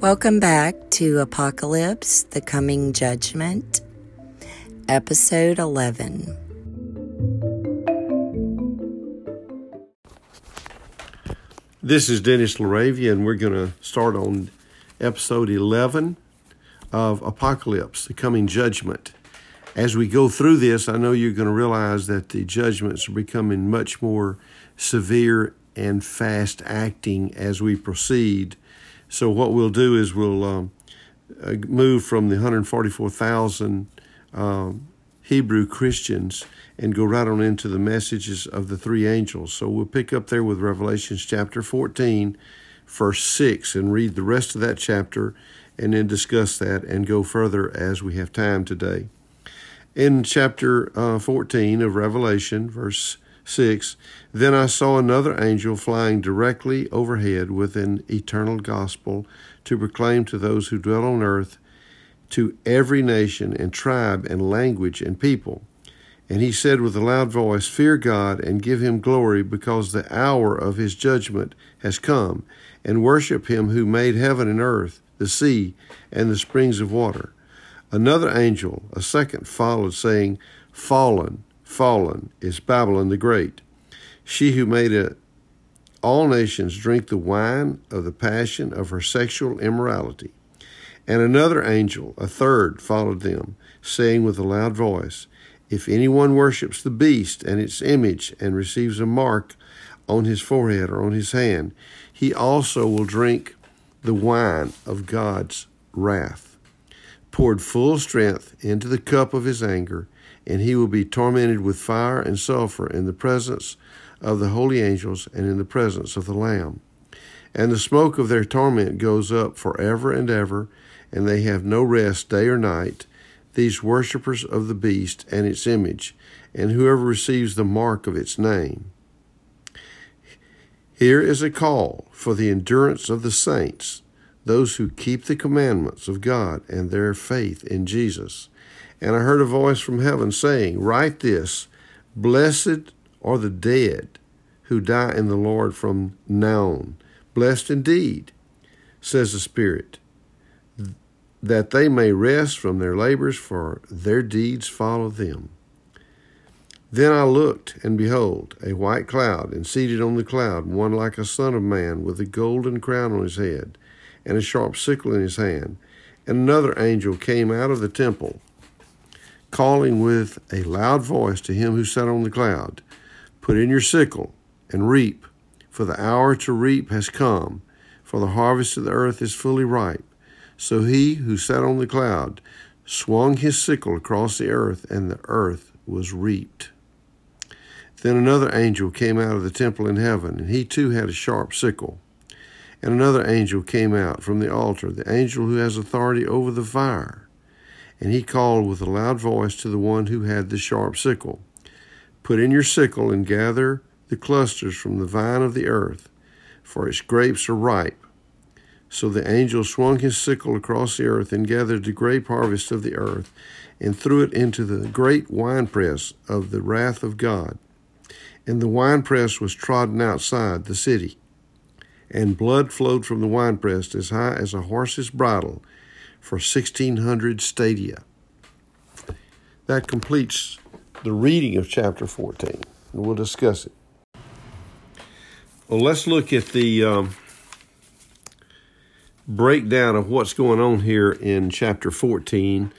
Welcome back to Apocalypse, The Coming Judgment, Episode 11. This is Dennis Laravia, and we're going to start on Episode 11 of Apocalypse, The Coming Judgment. As we go through this, I know you're going to realize that the judgments are becoming much more severe and fast-acting as we proceed. So what we'll do is we'll move from the 144,000 Hebrew Christians and go right on into the messages of the three angels. So we'll pick up there with Revelation chapter 14, verse 6, and read the rest of that chapter and then discuss that and go further as we have time today. In chapter 14 of Revelation, verse 6, then I saw another angel flying directly overhead with an eternal gospel to proclaim to those who dwell on earth, to every nation and tribe and language and people. And he said with a loud voice, fear God and give him glory, because the hour of his judgment has come, and worship him who made heaven and earth, the sea, and the springs of water. Another angel, a second, followed, saying, fallen, fallen is Babylon the Great, she who made all nations drink the wine of the passion of her sexual immorality. And another angel, a third, followed them, saying with a loud voice, if anyone worships the beast and its image and receives a mark on his forehead or on his hand, he also will drink the wine of God's wrath, poured full strength into the cup of his anger, and he will be tormented with fire and sulfur in the presence of the holy angels and in the presence of the Lamb. And the smoke of their torment goes up forever and ever, and they have no rest day or night, these worshippers of the beast and its image, and whoever receives the mark of its name. Here is a call for the endurance of the saints, those who keep the commandments of God and their faith in Jesus. And I heard a voice from heaven saying, write this, blessed are the dead who die in the Lord from now on. Blessed indeed, says the Spirit, that they may rest from their labors, for their deeds follow them. Then I looked, and behold, a white cloud, and seated on the cloud, one like a son of man, with a golden crown on his head, and a sharp sickle in his hand. And another angel came out of the temple, calling with a loud voice to him who sat on the cloud, put in your sickle and reap, for the hour to reap has come, for the harvest of the earth is fully ripe. So he who sat on the cloud swung his sickle across the earth, and the earth was reaped. Then another angel came out of the temple in heaven, and he too had a sharp sickle. And another angel came out from the altar, the angel who has authority over the fire. And he called with a loud voice to the one who had the sharp sickle, put in your sickle and gather the clusters from the vine of the earth, for its grapes are ripe. So the angel swung his sickle across the earth and gathered the grape harvest of the earth and threw it into the great winepress of the wrath of God. And the winepress was trodden outside the city, and blood flowed from the winepress as high as a horse's bridle, for 1,600 stadia. That completes the reading of chapter 14, and we'll discuss it. Well, let's look at the breakdown of what's going on here in chapter 14,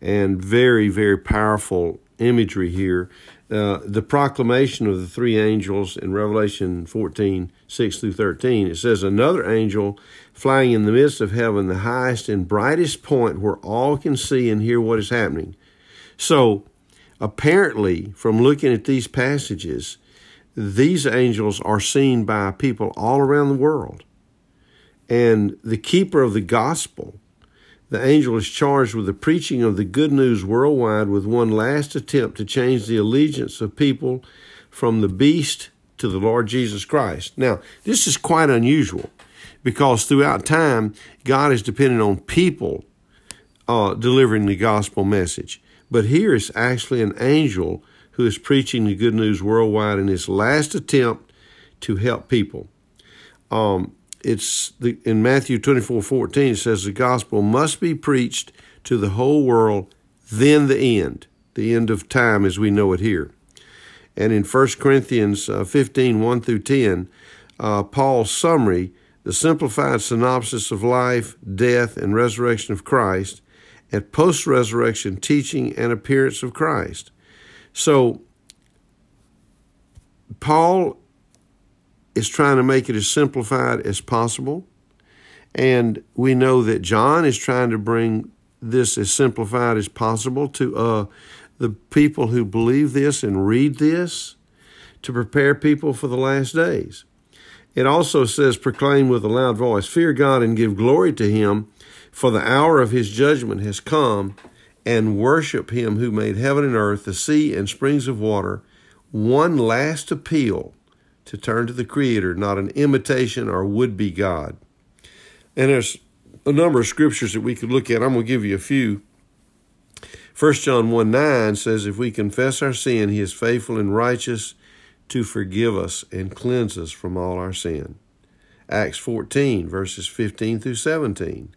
and very, very powerful imagery here. The proclamation of the three angels in Revelation 14, 6 through 13, it says, another angel flying in the midst of heaven, the highest and brightest point where all can see and hear what is happening. So apparently, from looking at these passages, these angels are seen by people all around the world. And the keeper of the gospel, the angel, is charged with the preaching of the good news worldwide, with one last attempt to change the allegiance of people from the beast to the Lord Jesus Christ. Now, this is quite unusual, because throughout time, God is dependent on people delivering the gospel message. But here is actually an angel who is preaching the good news worldwide in his last attempt to help people. in Matthew 24:14, it says the gospel must be preached to the whole world, then the end of time as we know it here. And in 1 Corinthians 15:1-10, Paul's summary, the simplified synopsis of life, death, and resurrection of Christ, and post-resurrection teaching and appearance of Christ. So Paul is trying to make it as simplified as possible. And we know that John is trying to bring this as simplified as possible to the people who believe this and read this, to prepare people for the last days. It also says, proclaim with a loud voice, fear God and give glory to him, for the hour of his judgment has come, and worship him who made heaven and earth, the sea and springs of water, one last appeal to turn to the Creator, not an imitation or would-be God. And there's a number of scriptures that we could look at. I'm going to give you a few. 1 John 1:9 says, if we confess our sin, he is faithful and righteous to forgive us and cleanse us from all our sin. Acts 14, verses 15-17,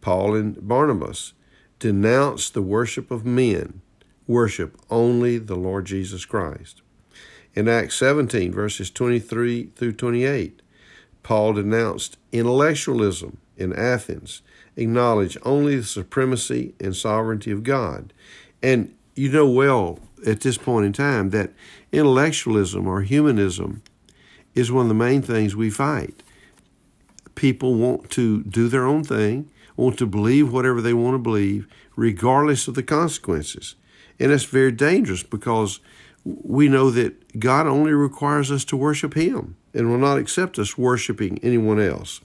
Paul and Barnabas denounce the worship of men, worship only the Lord Jesus Christ. In Acts 17, verses 23-28, Paul denounced intellectualism in Athens, acknowledge only the supremacy and sovereignty of God. And you know well at this point in time that intellectualism or humanism is one of the main things we fight. People want to do their own thing, want to believe whatever they want to believe, regardless of the consequences. And that's very dangerous because we know that God only requires us to worship him and will not accept us worshiping anyone else.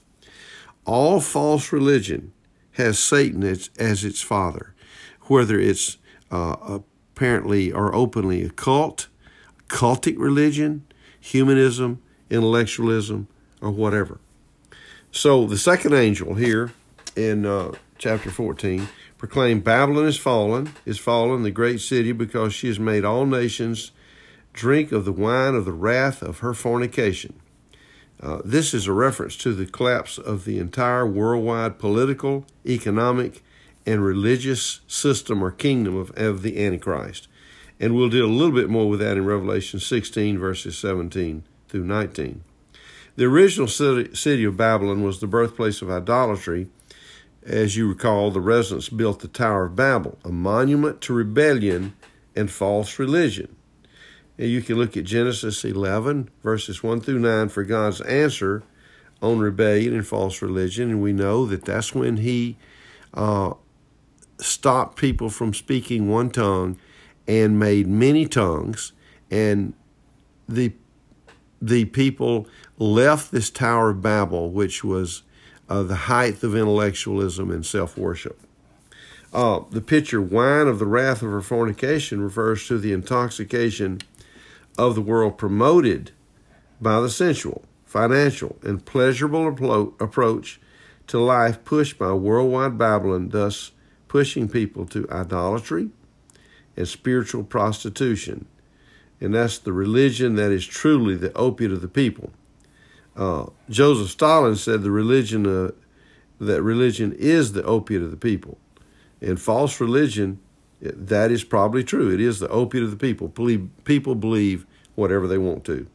All false religion has Satan as its father, whether it's apparently or openly occult, cultic religion, humanism, intellectualism, or whatever. So the second angel here in chapter 14 proclaimed, Babylon is fallen, the great city, because she has made all nations drink of the wine of the wrath of her fornication. This is a reference to the collapse of the entire worldwide political, economic, and religious system or kingdom of the Antichrist. And we'll deal a little bit more with that in Revelation 16, verses 17-19. The original city of Babylon was the birthplace of idolatry. As you recall, the residents built the Tower of Babel, a monument to rebellion and false religion. You can look at Genesis 11, verses 1-9, for God's answer on rebellion and false religion. And we know that that's when he stopped people from speaking one tongue and made many tongues. And the people left this Tower of Babel, which was the height of intellectualism and self-worship. The picture, wine of the wrath of her fornication, refers to the intoxication of the world promoted by the sensual, financial, and pleasurable approach to life pushed by worldwide Babylon, thus pushing people to idolatry and spiritual prostitution. And that's the religion that is truly the opiate of the people. Joseph Stalin said that religion is the opiate of the people. And false religion, that is probably true. It is the opiate of the people. People believe whatever they want to.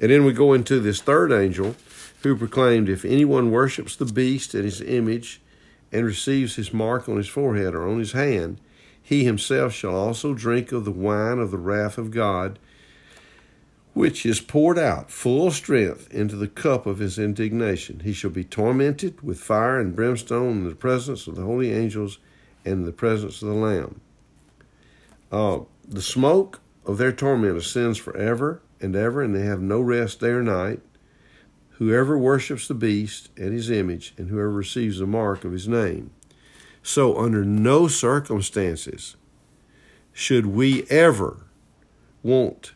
And then we go into this third angel who proclaimed, if anyone worships the beast and his image and receives his mark on his forehead or on his hand, he himself shall also drink of the wine of the wrath of God, which is poured out full strength into the cup of his indignation. He shall be tormented with fire and brimstone in the presence of the holy angels and in the presence of the Lamb. The smoke of their torment ascends forever and ever, and they have no rest day or night. Whoever worships the beast and his image, and whoever receives the mark of his name. So under no circumstances should we ever want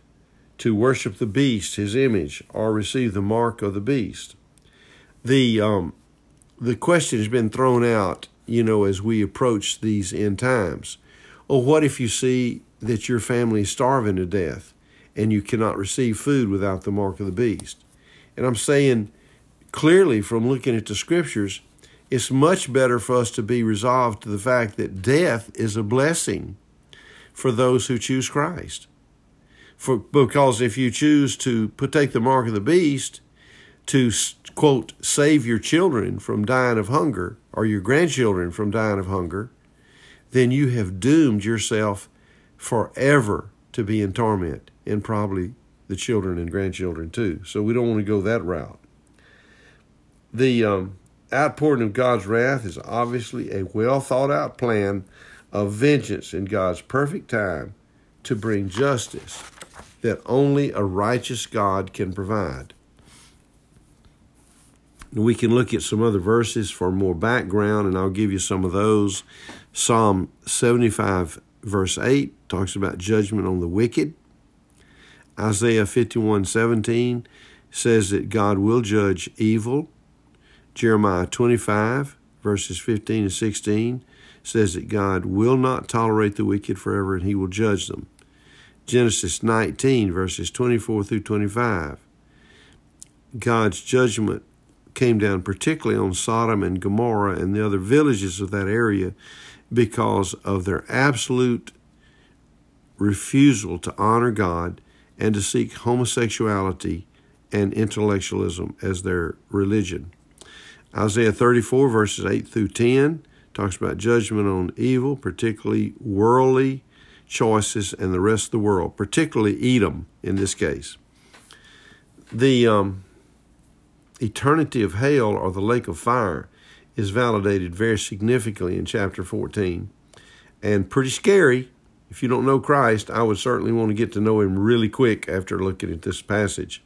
to worship the beast, his image, or receive the mark of the beast. The question has been thrown out, you know, as we approach these end times. Oh, what if you see that your family is starving to death and you cannot receive food without the mark of the beast? And I'm saying clearly from looking at the scriptures, it's much better for us to be resolved to the fact that death is a blessing for those who choose Christ. Because if you choose to take the mark of the beast to, quote, save your children from dying of hunger or your grandchildren from dying of hunger, then you have doomed yourself forever to be in torment, and probably the children and grandchildren too. So we don't want to go that route. The outpouring of God's wrath is obviously a well-thought-out plan of vengeance in God's perfect time to bring justice that only a righteous God can provide. We can look at some other verses for more background, and I'll give you some of those. Psalm 75, verse 8, talks about judgment on the wicked. Isaiah 51:17 says that God will judge evil. Jeremiah 25, verses 15 and 16, says that God will not tolerate the wicked forever, and he will judge them. Genesis 19, verses 24 through 25. God's judgment came down particularly on Sodom and Gomorrah and the other villages of that area because of their absolute refusal to honor God and to seek homosexuality and intellectualism as their religion. Isaiah 34, verses 8 through 10, talks about judgment on evil, particularly worldly choices and the rest of the world, particularly Edom in this case. The eternity of hell or the lake of fire is validated very significantly in chapter 14, and pretty scary. If you don't know Christ, I would certainly want to get to know him really quick after looking at this passage.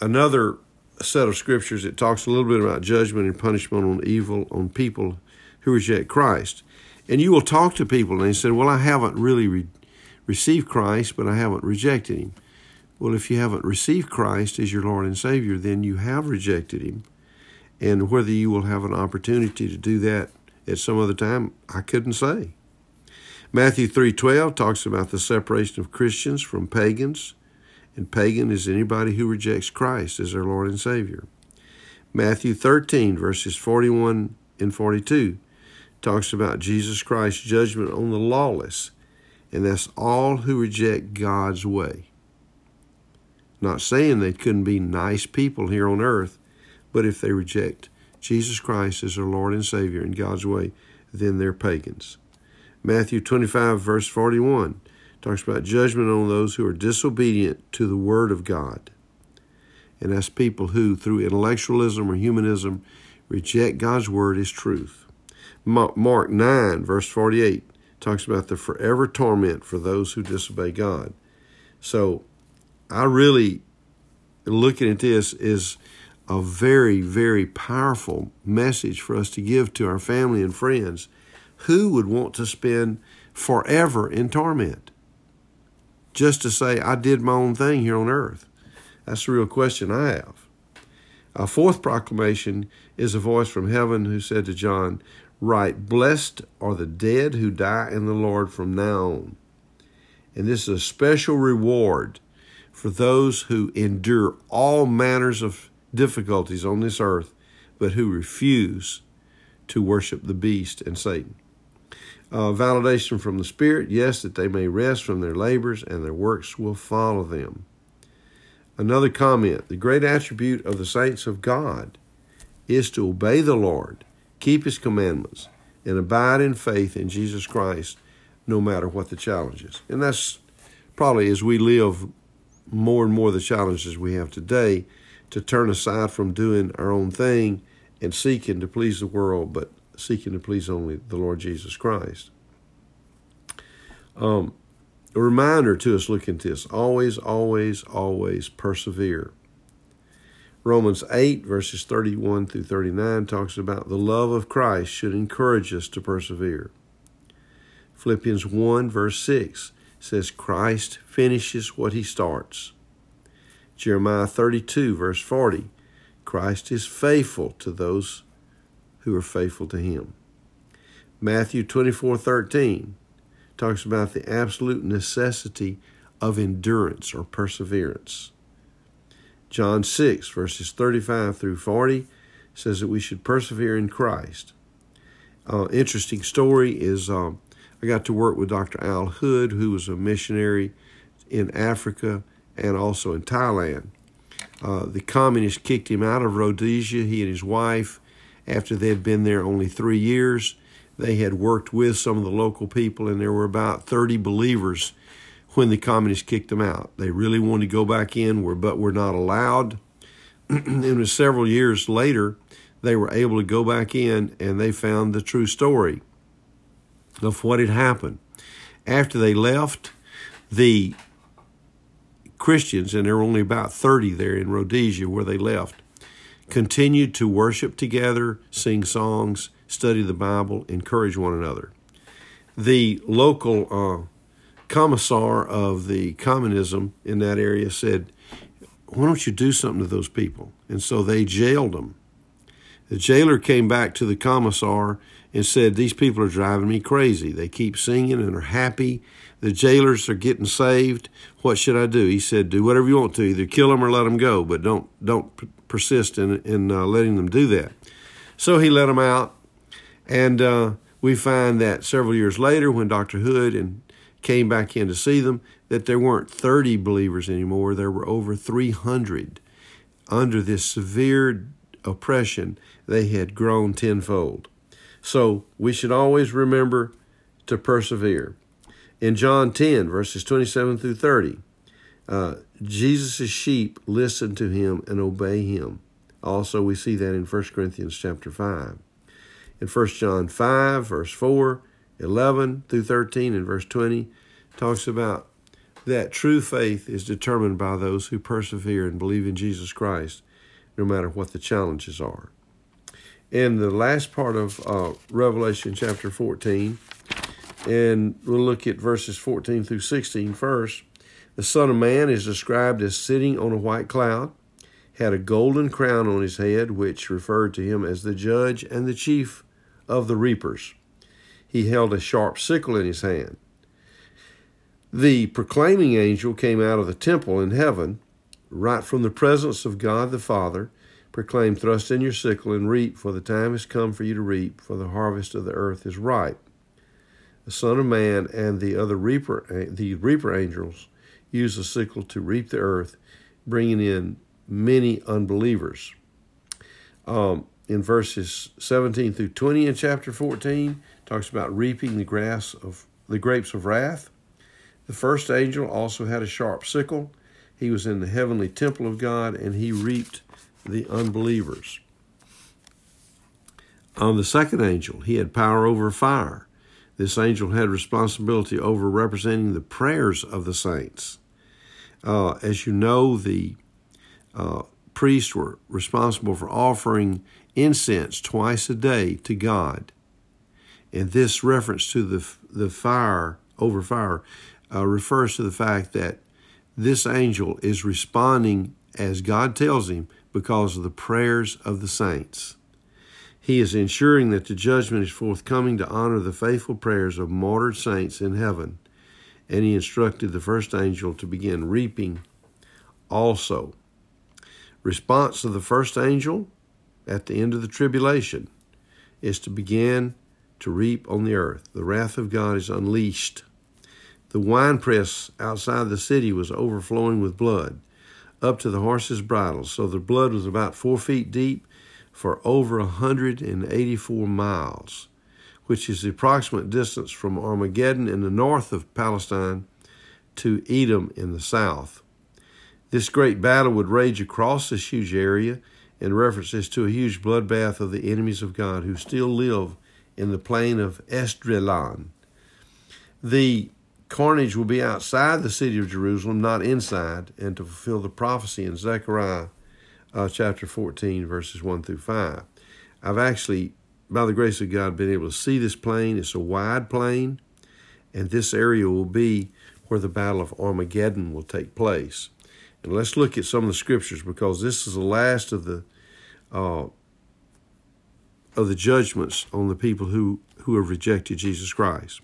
Another set of scriptures that talks a little bit about judgment and punishment on evil on people who reject Christ. And you will talk to people, and they say, well, I haven't really received Christ, but I haven't rejected him. Well, if you haven't received Christ as your Lord and Savior, then you have rejected him. And whether you will have an opportunity to do that at some other time, I couldn't say. Matthew 3:12 talks about the separation of Christians from pagans. And pagan is anybody who rejects Christ as their Lord and Savior. Matthew 13, verses 41 and 42, talks about Jesus Christ's judgment on the lawless, and that's all who reject God's way. Not saying they couldn't be nice people here on earth, but if they reject Jesus Christ as their Lord and Savior in God's way, then they're pagans. Matthew 25, verse 41, talks about judgment on those who are disobedient to the Word of God. And that's people who, through intellectualism or humanism, reject God's Word as truth. Mark 9, verse 48, talks about the forever torment for those who disobey God. So I really, looking at this, is a very, very powerful message for us to give to our family and friends. Who would want to spend forever in torment? Just to say, I did my own thing here on earth. That's the real question I have. A fourth proclamation is a voice from heaven who said to John, write, blessed are the dead who die in the Lord from now on. And this is a special reward for those who endure all manners of difficulties on this earth, but who refuse to worship the beast and Satan. Validation from the Spirit, yes, that they may rest from their labors and their works will follow them. Another comment, the great attribute of the saints of God is to obey the Lord, keep his commandments, and abide in faith in Jesus Christ no matter what the challenge is. And that's probably as we live more and more the challenges we have today to turn aside from doing our own thing and seeking to please the world, but seeking to please only the Lord Jesus Christ. A reminder to us, look at this, always, always, always persevere. Romans 8, verses 31 through 39 talks about the love of Christ should encourage us to persevere. Philippians 1, verse 6 says, Christ finishes what he starts. Jeremiah 32, verse 40, Christ is faithful to those who are faithful to him. Matthew 24:13 talks about the absolute necessity of endurance or perseverance. John 6, verses 35 through 40 says that we should persevere in Christ. Interesting story is I got to work with Dr. Al Hood, who was a missionary in Africa and also in Thailand. The communists kicked him out of Rhodesia, he and his wife, after they had been there only 3 years. They had worked with some of the local people, and there were about 30 believers when the communists kicked them out. They really wanted to go back in, but were not allowed. And it was several years later, they were able to go back in, and they found the true story of what had happened. After they left, the Christians, and there were only about 30 there in Rhodesia where they left, continued to worship together, sing songs, study the Bible, encourage one another. The local commissar of the communism in that area said, "Why don't you do something to those people?" And so they jailed them. The jailer came back to the commissar and said, "These people are driving me crazy. They keep singing and are happy. The jailers are getting saved. What should I do?" He said, "Do whatever you want to. Either kill them or let them go, but don't persist in letting them do that." So he let them out, and we find that several years later when Dr. Hood came back in to see them, that there weren't 30 believers anymore. There were over 300. Under this severe oppression, they had grown tenfold. So we should always remember to persevere. In John 10, verses 27 through 30, Jesus' sheep listen to him and obey him. Also, we see that in 1 Corinthians chapter 5. In 1 John 5, verse 4, 11 through 13, and verse 20, talks about that true faith is determined by those who persevere and believe in Jesus Christ, no matter what the challenges are. In the last part of Revelation chapter 14, and we'll look at verses 14 through 16 first, the Son of Man is described as sitting on a white cloud, had a golden crown on his head, which referred to him as the judge and the chief of the reapers. He held a sharp sickle in his hand. The proclaiming angel came out of the temple in heaven, right from the presence of God the Father, proclaimed, "Thrust in your sickle and reap, for the time has come for you to reap, for the harvest of the earth is ripe." The Son of Man and the reaper angels used the sickle to reap the earth, bringing in many unbelievers. In verses 17 through 20 in chapter 14, talks about reaping the grapes of wrath. The first angel also had a sharp sickle. He was in the heavenly temple of God, and he reaped the unbelievers. On the second angel, he had power over fire. This angel had responsibility over representing the prayers of the saints. As you know, the priests were responsible for offering incense twice a day to God. And this reference to the fire, over fire, refers to the fact that this angel is responding as God tells him because of the prayers of the saints. He is ensuring that the judgment is forthcoming to honor the faithful prayers of martyred saints in heaven. And he instructed the first angel to begin reaping also. Response of the first angel at the end of the tribulation is to begin to reap on the earth. The wrath of God is unleashed. The winepress outside the city was overflowing with blood, up to the horses' bridles. So the blood was about 4 feet deep for over 184 miles, which is the approximate distance from Armageddon in the north of Palestine to Edom in the south. This great battle would rage across this huge area, and references to a huge bloodbath of the enemies of God who still live in the plain of Esdraelon. The carnage will be outside the city of Jerusalem, not inside, and to fulfill the prophecy in Zechariah chapter 14, verses 1 through 5. I've actually, by the grace of God, been able to see this plain. It's a wide plain, and this area will be where the Battle of Armageddon will take place. And let's look at some of the scriptures, because this is the last of the judgments on the people who have rejected Jesus Christ.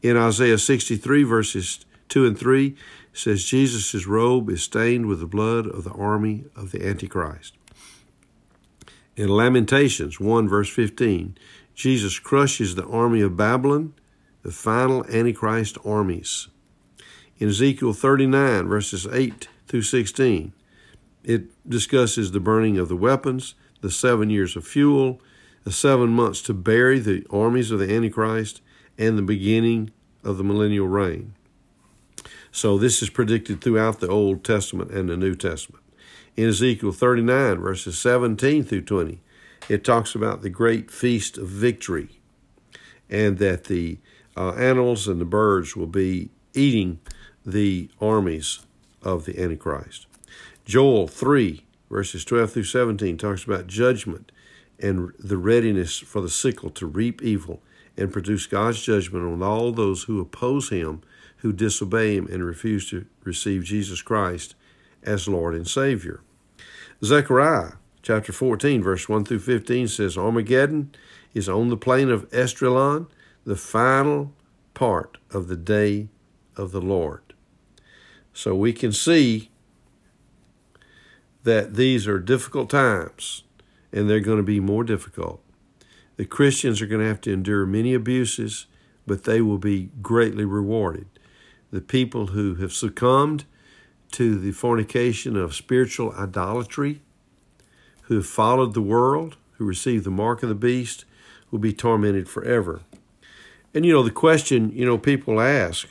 In Isaiah 63, verses 2 and 3, says Jesus' robe is stained with the blood of the army of the Antichrist. In Lamentations 1, verse 15, Jesus crushes the army of Babylon, the final Antichrist armies. In Ezekiel 39, verses 8 through 16, it discusses the burning of the weapons, the 7 years of fuel, the 7 months to bury the armies of the Antichrist, and the beginning of the millennial reign. So this is predicted throughout the Old Testament and the New Testament. In Ezekiel 39, verses 17 through 20, it talks about the great feast of victory and that the animals and the birds will be eating the armies of the Antichrist. Joel 3, verses 12 through 17, talks about judgment and the readiness for the sickle to reap evil and produce God's judgment on all those who oppose him, who disobey him and refuse to receive Jesus Christ as Lord and Savior. Zechariah chapter 14, verse 1 through 15 says, Armageddon is on the plain of Esdraelon, the final part of the day of the Lord. So we can see that these are difficult times, and they're going to be more difficult. The Christians are going to have to endure many abuses, but they will be greatly rewarded. The people who have succumbed to the fornication of spiritual idolatry, who have followed the world, who received the mark of the beast, will be tormented forever. And, the question, people ask,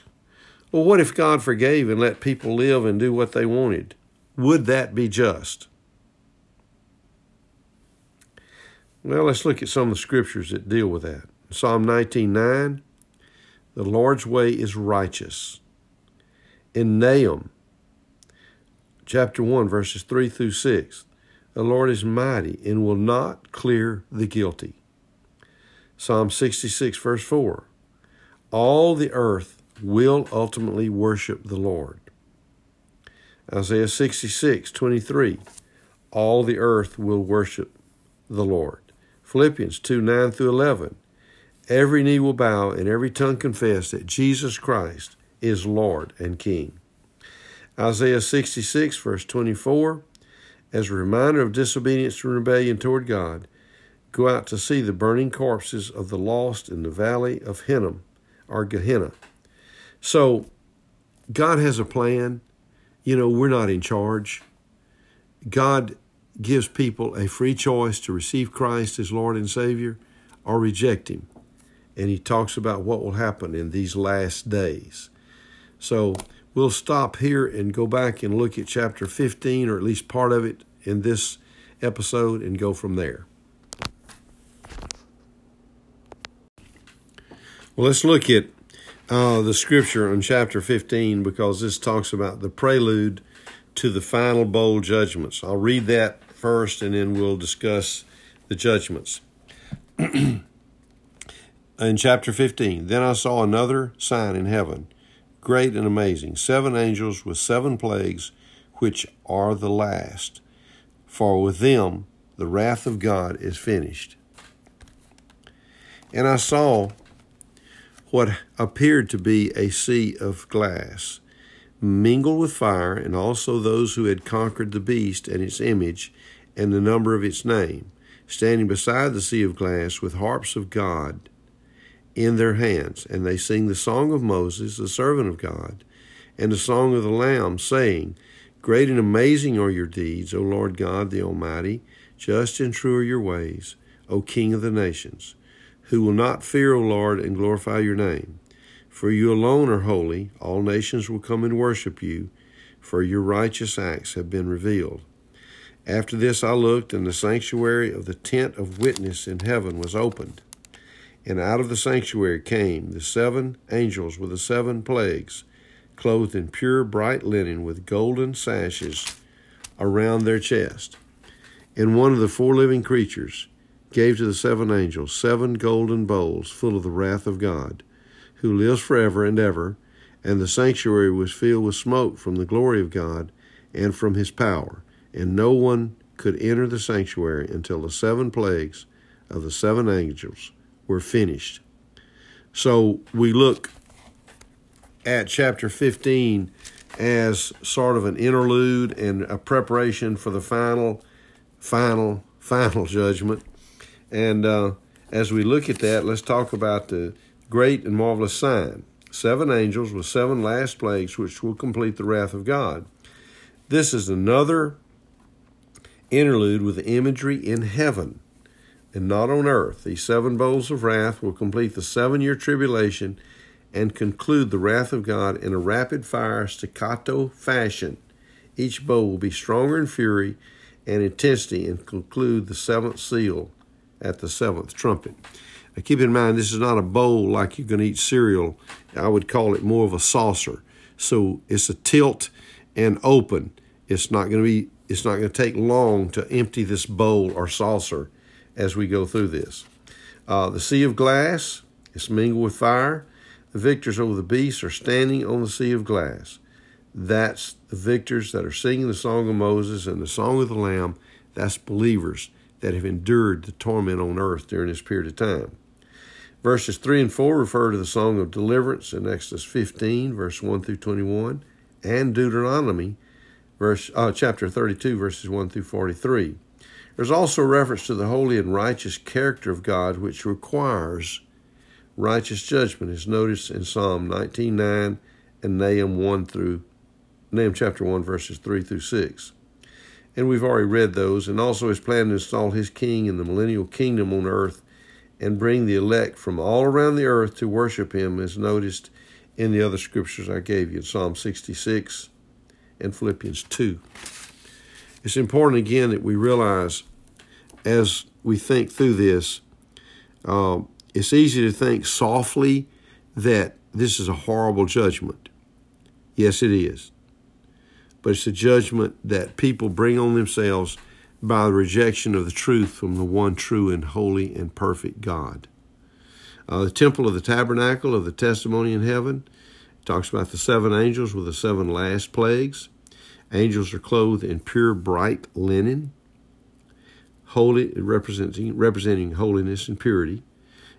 well, what if God forgave and let people live and do what they wanted? Would that be just? Well, let's look at some of the scriptures that deal with that. Psalm 19:9, the Lord's way is righteous. In Nahum, chapter 1, verses 3 through 6, the Lord is mighty and will not clear the guilty. Psalm 66, verse 4, all the earth will ultimately worship the Lord. Isaiah 66, 23, all the earth will worship the Lord. Philippians 2, 9 through 11, every knee will bow and every tongue confess that Jesus Christ is Lord and King. Isaiah 66, verse 24, as a reminder of disobedience and rebellion toward God, go out to see the burning corpses of the lost in the valley of Hinnom, or Gehenna. So, God has a plan. We're not in charge. God gives people a free choice to receive Christ as Lord and Savior or reject him. And he talks about what will happen in these last days. So we'll stop here and go back and look at chapter 15, or at least part of it in this episode, and go from there. Well, let's look at the scripture in chapter 15, because this talks about the prelude to the final bowl judgments. I'll read that first, and then we'll discuss the judgments. In chapter 15, then I saw another sign in heaven, great and amazing, 7 angels with 7 plagues, which are the last. For with them the wrath of God is finished. And I saw what appeared to be a sea of glass, mingled with fire, and also those who had conquered the beast and its image and the number of its name, standing beside the sea of glass with harps of God in their hands. And they sing the song of Moses, the servant of God, and the song of the Lamb, saying, great and amazing are your deeds, O Lord God the Almighty, just and true are your ways, O King of the nations. Who will not fear, O Lord, and glorify your name. For you alone are holy. All nations will come and worship you, for your righteous acts have been revealed. After this I looked, and the sanctuary of the tent of witness in heaven was opened. And out of the sanctuary came the 7 angels with the 7 plagues, clothed in pure bright linen with golden sashes around their chest. And one of the 4 living creatures gave to the 7 angels 7 golden bowls full of the wrath of God, who lives forever and ever, and the sanctuary was filled with smoke from the glory of God and from his power, and no one could enter the sanctuary until the 7 plagues of the 7 angels were finished. So we look at chapter 15 as sort of an interlude and a preparation for the final judgment. And as we look at that, let's talk about the great and marvelous sign. 7 angels with 7 last plagues, which will complete the wrath of God. This is another interlude with imagery in heaven and not on earth. These 7 bowls of wrath will complete the 7-year tribulation and conclude the wrath of God in a rapid-fire staccato fashion. Each bowl will be stronger in fury and intensity and conclude the 7th seal at the 7th trumpet. Now, keep in mind, this is not a bowl like you're going to eat cereal. I would call it more of a saucer. So it's a tilt and open. It's not going to take long to empty this bowl or saucer as we go through this. The sea of glass is mingled with fire. The victors over the beast are standing on the sea of glass. That's the victors that are singing the song of Moses and the song of the Lamb. That's believers that have endured the torment on earth during this period of time. Verses 3 and 4 refer to the song of deliverance in Exodus 15, verse 1 through 21, and Deuteronomy, chapter 32, verses 1 through 43. There's also reference to the holy and righteous character of God, which requires righteous judgment, is noticed in Psalm 19:9 and Nahum chapter 1, verses 3 through 6. And we've already read those, and also his plan to install his king in the millennial kingdom on earth and bring the elect from all around the earth to worship him is noticed in the other scriptures I gave you, in Psalm 66 and Philippians 2. It's important, again, that we realize as we think through this, it's easy to think softly that this is a horrible judgment. Yes, it is. But it's a judgment that people bring on themselves by the rejection of the truth from the one true and holy and perfect God. The temple of the tabernacle of the testimony in heaven, it talks about the 7 angels with the 7 last plagues. Angels are clothed in pure, bright linen, holy, representing holiness and purity.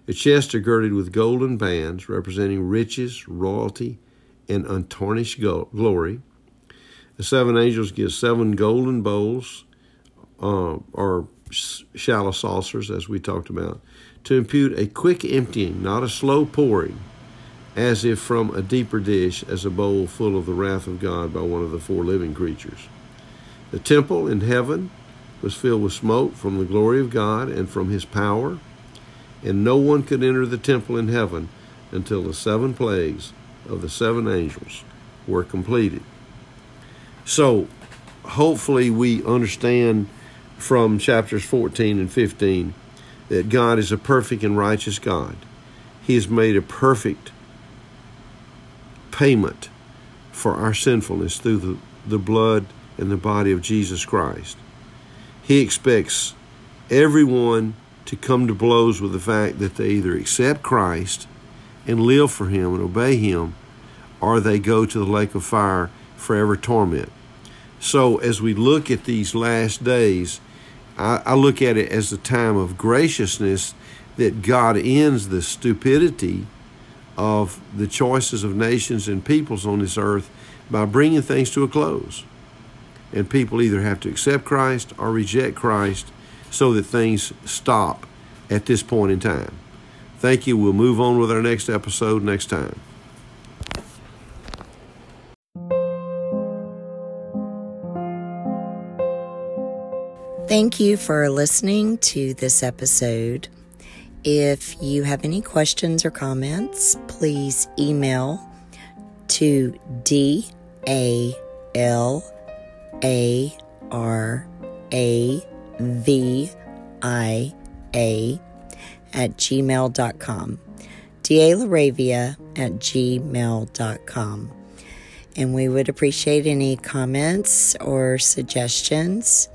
The chests are girded with golden bands, representing riches, royalty, and untarnished glory. The 7 angels give 7 golden bowls, or shallow saucers, as we talked about, to impute a quick emptying, not a slow pouring, as if from a deeper dish, as a bowl full of the wrath of God by one of the 4 living creatures. The temple in heaven was filled with smoke from the glory of God and from his power, and no one could enter the temple in heaven until the 7 plagues of the 7 angels were completed. So, hopefully we understand from chapters 14 and 15 that God is a perfect and righteous God. He has made a perfect payment for our sinfulness through the blood and the body of Jesus Christ. He expects everyone to come to blows with the fact that they either accept Christ and live for him and obey him, or they go to the lake of fire, forever torment. So as we look at these last days, I look at it as the time of graciousness that God ends the stupidity of the choices of nations and peoples on this earth by bringing things to a close. And people either have to accept Christ or reject Christ, so that things stop at this point in time. Thank you. We'll move on with our next episode next time. Thank you for listening to this episode. If you have any questions or comments, please email to dalaravia@gmail.com. dalaravia@gmail.com. And we would appreciate any comments or suggestions.